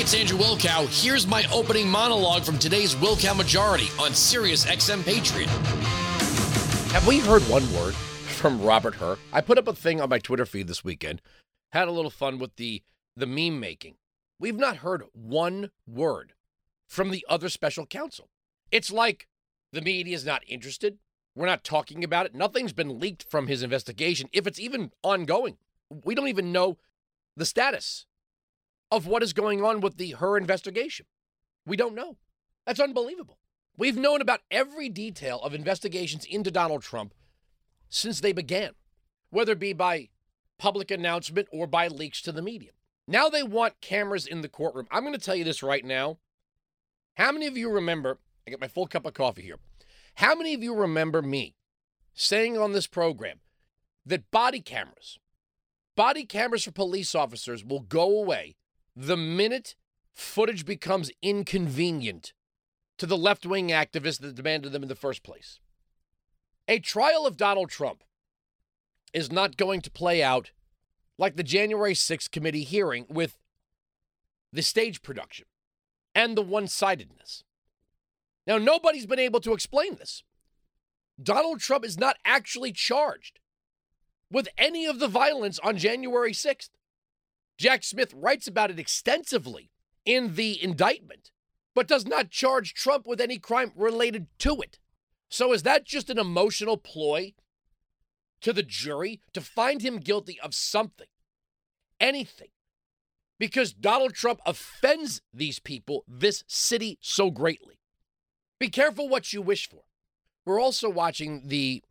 Hey, it's Andrew Wilkow. Here's my opening monologue from today's Wilkow Majority on Sirius XM Patriot. Have we heard one word from Robert Hur? I put up a thing on my Twitter feed this weekend. Had a little fun with the meme making. We've not heard one word from the other special counsel. It's like the media is not interested. We're not talking about it. Nothing's been leaked from his investigation, if it's even ongoing. We don't even know the status of what is going on with her investigation. We don't know. That's unbelievable. We've known about every detail of investigations into Donald Trump since they began, whether it be by public announcement or by leaks to the media. Now they want cameras in the courtroom. I'm going to tell you this right now. How many of you remember, I get my full cup of coffee here. How many of you remember me saying on this program that body cameras for police officers will go away the minute footage becomes inconvenient to the left-wing activists that demanded them in the first place? A trial of Donald Trump is not going to play out like the January 6th committee hearing with the stage production and the one-sidedness. Now, nobody's been able to explain this. Donald Trump is not actually charged with any of the violence on January 6th. Jack Smith writes about it extensively in the indictment, but does not charge Trump with any crime related to it. So is that just an emotional ploy to the jury to find him guilty of something, anything, because Donald Trump offends these people, this city, so greatly? Be careful what you wish for. We're also watching the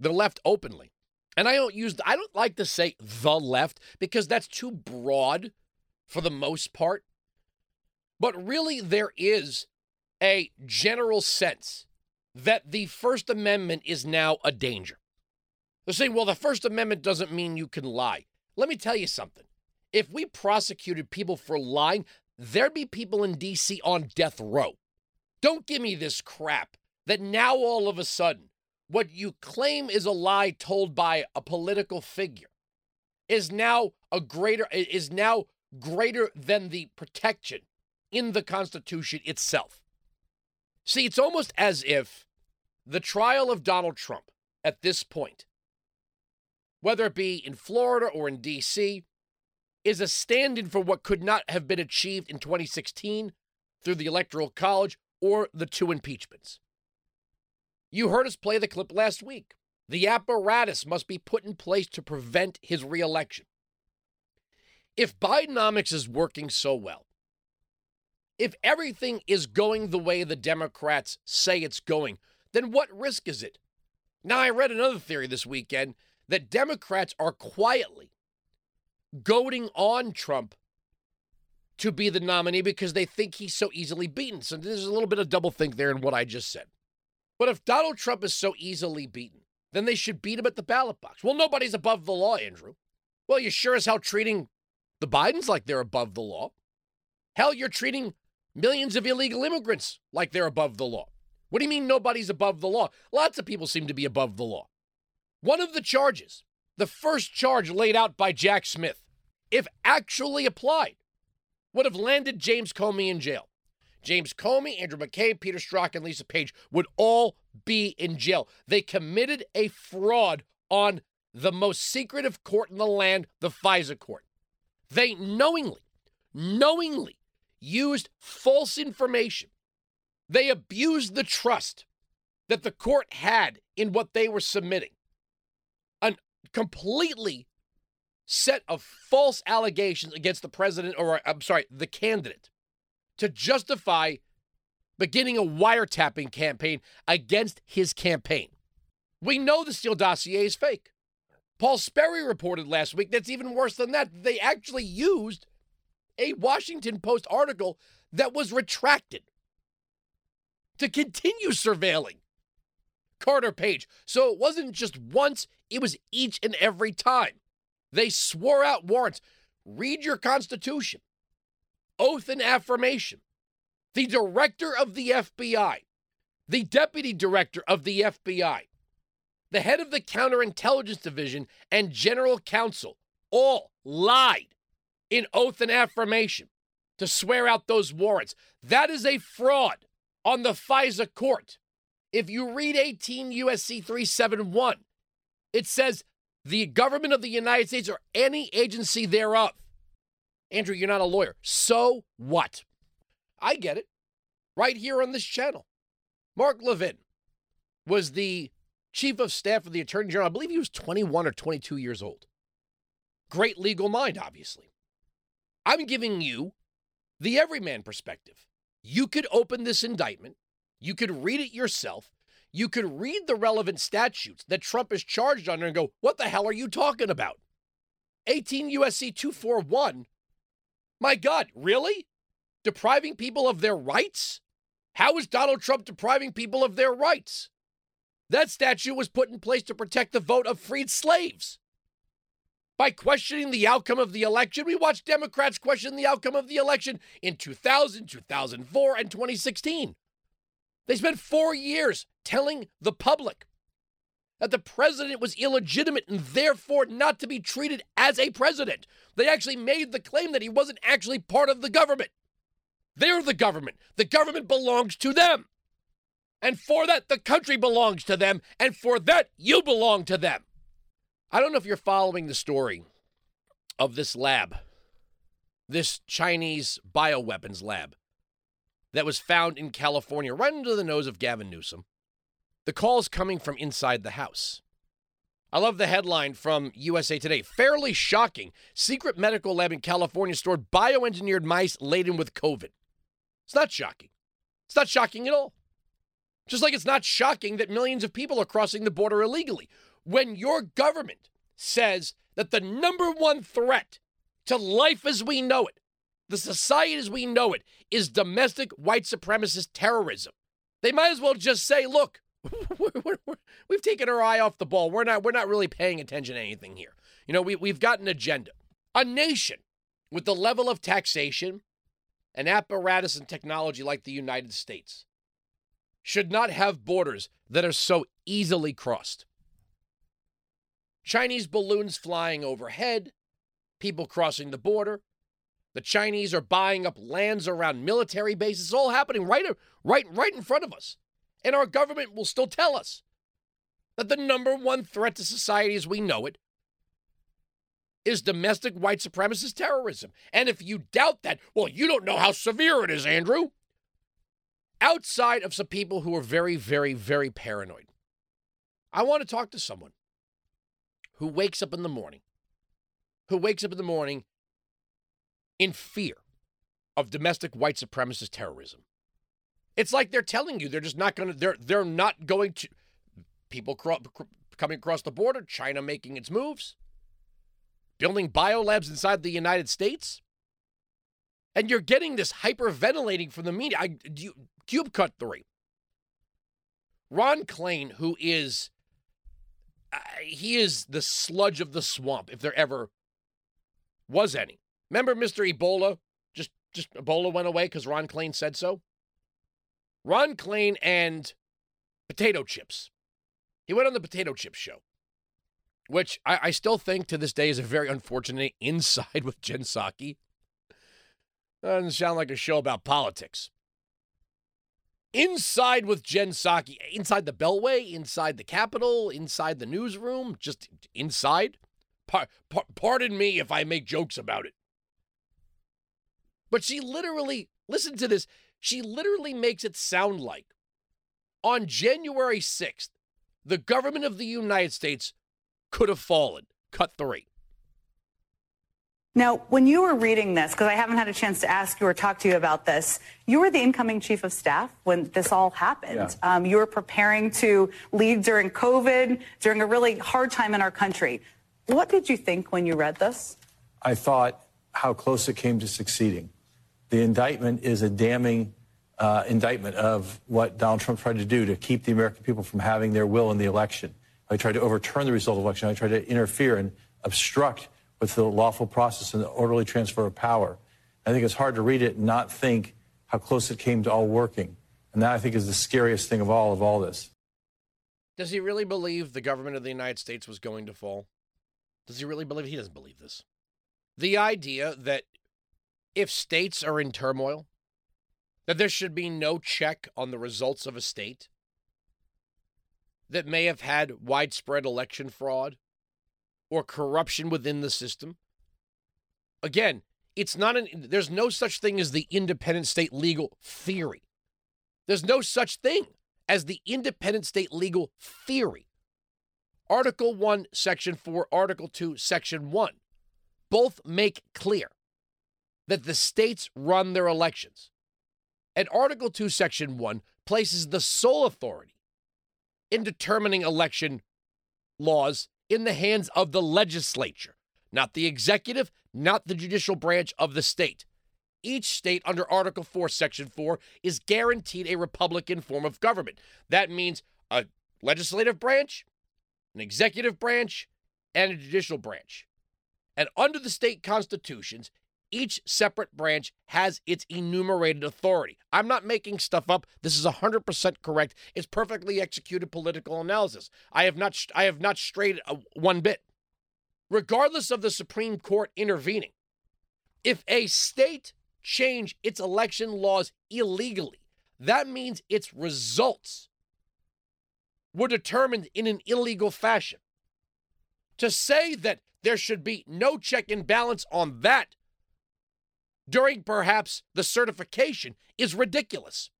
left openly. And I don't like to say the left because that's too broad for the most part. But really there is a general sense that the First Amendment is now a danger. They're saying, well, the First Amendment doesn't mean you can lie. Let me tell you something. If we prosecuted people for lying, there'd be people in D.C. on death row. Don't give me this crap that now all of a sudden what you claim is a lie told by a political figure is now greater than the protection in the Constitution itself. See, it's almost as if the trial of Donald Trump at this point, whether it be in Florida or in D.C., is a stand-in for what could not have been achieved in 2016 through the Electoral College or the two impeachments. You heard us play the clip last week. The apparatus must be put in place to prevent his reelection. If Bidenomics is working so well, if everything is going the way the Democrats say it's going, then what risk is it? Now, I read another theory this weekend that Democrats are quietly goading on Trump to be the nominee because they think he's so easily beaten. So there's a little bit of doublethink there in what I just said. But if Donald Trump is so easily beaten, then they should beat him at the ballot box. Well, nobody's above the law, Andrew. Well, you're sure as hell treating the Bidens like they're above the law. Hell, you're treating millions of illegal immigrants like they're above the law. What do you mean nobody's above the law? Lots of people seem to be above the law. One of the charges, the first charge laid out by Jack Smith, if actually applied, would have landed James Comey in jail. James Comey, Andrew McCabe, Peter Strzok, and Lisa Page would all be in jail. They committed a fraud on the most secretive court in the land, the FISA court. They knowingly used false information. They abused the trust that the court had in what they were submitting. A completely set of false allegations against the president, or I'm sorry, the candidate, to justify beginning a wiretapping campaign against his campaign. We know the Steele dossier is fake. Paul Sperry reported last week that's even worse than that. They actually used a Washington Post article that was retracted to continue surveilling Carter Page. So it wasn't just once, it was each and every time. They swore out warrants. Read your Constitution. Oath and affirmation. The director of the FBI, the deputy director of the FBI, the head of the counterintelligence division, and general counsel all lied in oath and affirmation to swear out those warrants. That is a fraud on the FISA court. If you read 18 USC 371, it says the government of the United States or any agency thereof. Andrew, you're not a lawyer. So what? I get it. Right here on this channel. Mark Levin was the chief of staff of the attorney general. I believe he was 21 or 22 years old. Great legal mind, obviously. I'm giving you the everyman perspective. You could open this indictment. You could read it yourself. You could read the relevant statutes that Trump is charged under and go, what the hell are you talking about? 18 USC 241? My God, really? Depriving people of their rights? How is Donald Trump depriving people of their rights? That statute was put in place to protect the vote of freed slaves. By questioning the outcome of the election, we watched Democrats question the outcome of the election in 2000, 2004, and 2016. They spent 4 years telling the public that the president was illegitimate and therefore not to be treated as a president. They actually made the claim that he wasn't actually part of the government. They're the government. The government belongs to them. And for that, the country belongs to them. And for that, you belong to them. I don't know if you're following the story of this lab, this Chinese bioweapons lab that was found in California right under the nose of Gavin Newsom. The call's coming from inside the house. I love the headline from USA Today. Fairly shocking. Secret medical lab in California stored bioengineered mice laden with COVID. It's not shocking. It's not shocking at all. Just like it's not shocking that millions of people are crossing the border illegally. When your government says that the number one threat to life as we know it, the society as we know it, is domestic white supremacist terrorism, they might as well just say, look, we've taken our eye off the ball. We're not really paying attention to anything here. You know, we've got an agenda. A nation with the level of taxation and apparatus and technology like the United States should not have borders that are so easily crossed. Chinese balloons flying overhead, people crossing the border. The Chinese are buying up lands around military bases. It's all happening right in front of us. And our government will still tell us that the number one threat to society as we know it is domestic white supremacist terrorism. And if you doubt that, well, you don't know how severe it is, Andrew. Outside of some people who are very, very, very paranoid, I want to talk to someone who wakes up in the morning, in fear of domestic white supremacist terrorism. It's like they're telling you they're just not going to, they're not going to, people coming across the border, China making its moves, building biolabs inside the United States. And you're getting this hyperventilating from the media. Cube Cut 3. Ron Klain, who is, he is the sludge of the swamp, if there ever was any. Remember Mr. Ebola? Just Ebola went away because Ron Klain said so? Ron Klain and potato chips. He went on the potato chip show, which I still think to this day is a very unfortunate inside with Jen Psaki. Doesn't sound like a show about politics. Inside with Jen Psaki, inside the Beltway, inside the Capitol, inside the newsroom, just inside. Pardon me if I make jokes about it. But she literally, listen to this, she literally makes it sound like on January 6th, the government of the United States could have fallen. Cut 3. Now, when you were reading this, because I haven't had a chance to ask you or talk to you about this, you were the incoming chief of staff when this all happened. Yeah. You were preparing to leave during COVID, during a really hard time in our country. What did you think when you read this? I thought how close it came to succeeding. The indictment is a damning indictment of what Donald Trump tried to do to keep the American people from having their will in the election. I tried to overturn the result of the election. I tried to interfere and obstruct with the lawful process and the orderly transfer of power. I think it's hard to read it and not think how close it came to all working. And that, I think, is the scariest thing of all this. Does he really believe the government of the United States was going to fall? Does he really believe it? He doesn't believe this. The idea that if states are in turmoil, that there should be no check on the results of a state that may have had widespread election fraud or corruption within the system. Again, it's not there's no such thing as the independent state legal theory. There's no such thing as the independent state legal theory. Article 1, Section 4, Article 2, Section 1, both make clear that the states run their elections. And Article 2, Section 1 places the sole authority in determining election laws in the hands of the legislature, not the executive, not the judicial branch of the state. Each state under Article 4, Section 4 is guaranteed a Republican form of government. That means a legislative branch, an executive branch, and a judicial branch. And under the state constitutions, each separate branch has its enumerated authority. I'm not making stuff up. This is 100% correct. It's perfectly executed political analysis. I have not strayed one bit. Regardless of the Supreme Court intervening, if a state change its election laws illegally, that means its results were determined in an illegal fashion. To say that there should be no check and balance on that during perhaps the certification is ridiculous.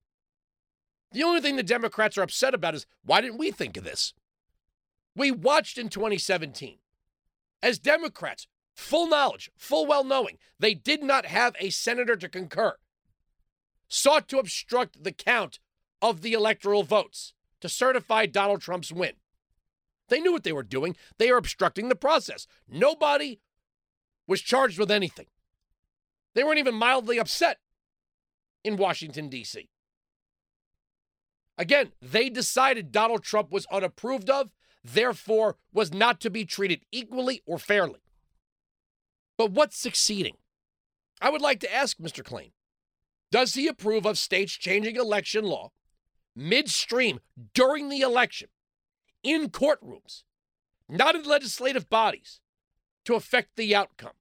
The only thing the Democrats are upset about is, why didn't we think of this? We watched in 2017 as Democrats, full knowledge, full well knowing, they did not have a senator to concur, sought to obstruct the count of the electoral votes to certify Donald Trump's win. They knew what they were doing. They are obstructing the process. Nobody was charged with anything. They weren't even mildly upset in Washington, D.C. Again, they decided Donald Trump was unapproved of, therefore was not to be treated equally or fairly. But what's succeeding? I would like to ask Mr. Klain, does he approve of states changing election law midstream during the election in courtrooms, not in legislative bodies, to affect the outcome?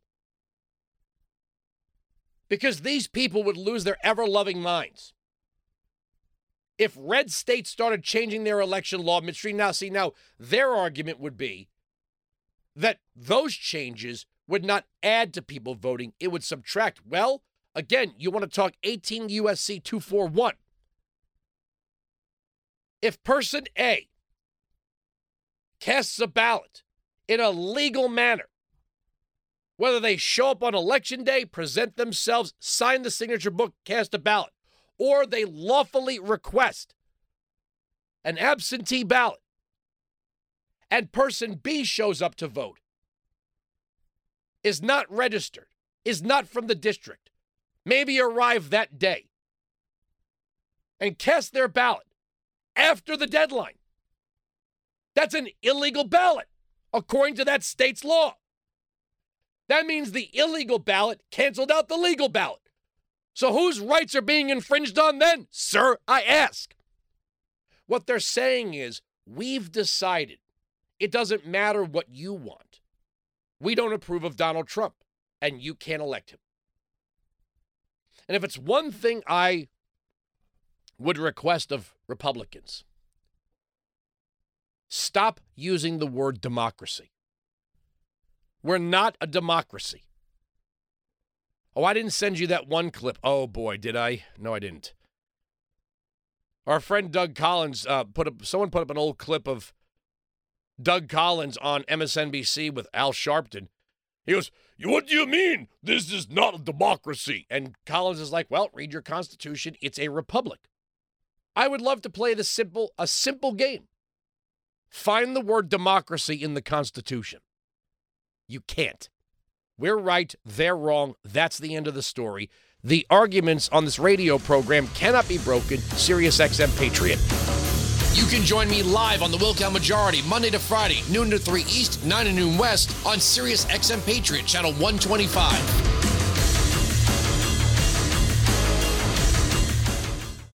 Because these people would lose their ever-loving minds if red states started changing their election law midstream. Now, their argument would be that those changes would not add to people voting. It would subtract. Well, again, you want to talk 18 USC 241. If person A casts a ballot in a legal manner, whether they show up on election day, present themselves, sign the signature book, cast a ballot, or they lawfully request an absentee ballot, and person B shows up to vote, is not registered, is not from the district, maybe arrived that day, and cast their ballot after the deadline, that's an illegal ballot, according to that state's law. That means the illegal ballot canceled out the legal ballot. So whose rights are being infringed on then, sir, I ask? What they're saying is, we've decided it doesn't matter what you want. We don't approve of Donald Trump, and you can't elect him. And if it's one thing I would request of Republicans, stop using the word democracy. We're not a democracy. Oh, I didn't send you that one clip. Oh, boy, did I? No, I didn't. Our friend Doug Collins, someone put up an old clip of Doug Collins on MSNBC with Al Sharpton. He goes, what do you mean? This is not a democracy. And Collins is like, well, read your Constitution. It's a republic. I would love to play a simple game. Find the word democracy in the Constitution. You can't. We're right. They're wrong. That's the end of the story. The arguments on this radio program cannot be broken. Sirius XM Patriot. You can join me live on the Wilkow Majority, Monday to Friday, noon to 3 East, 9 to noon West, on Sirius XM Patriot, channel 125.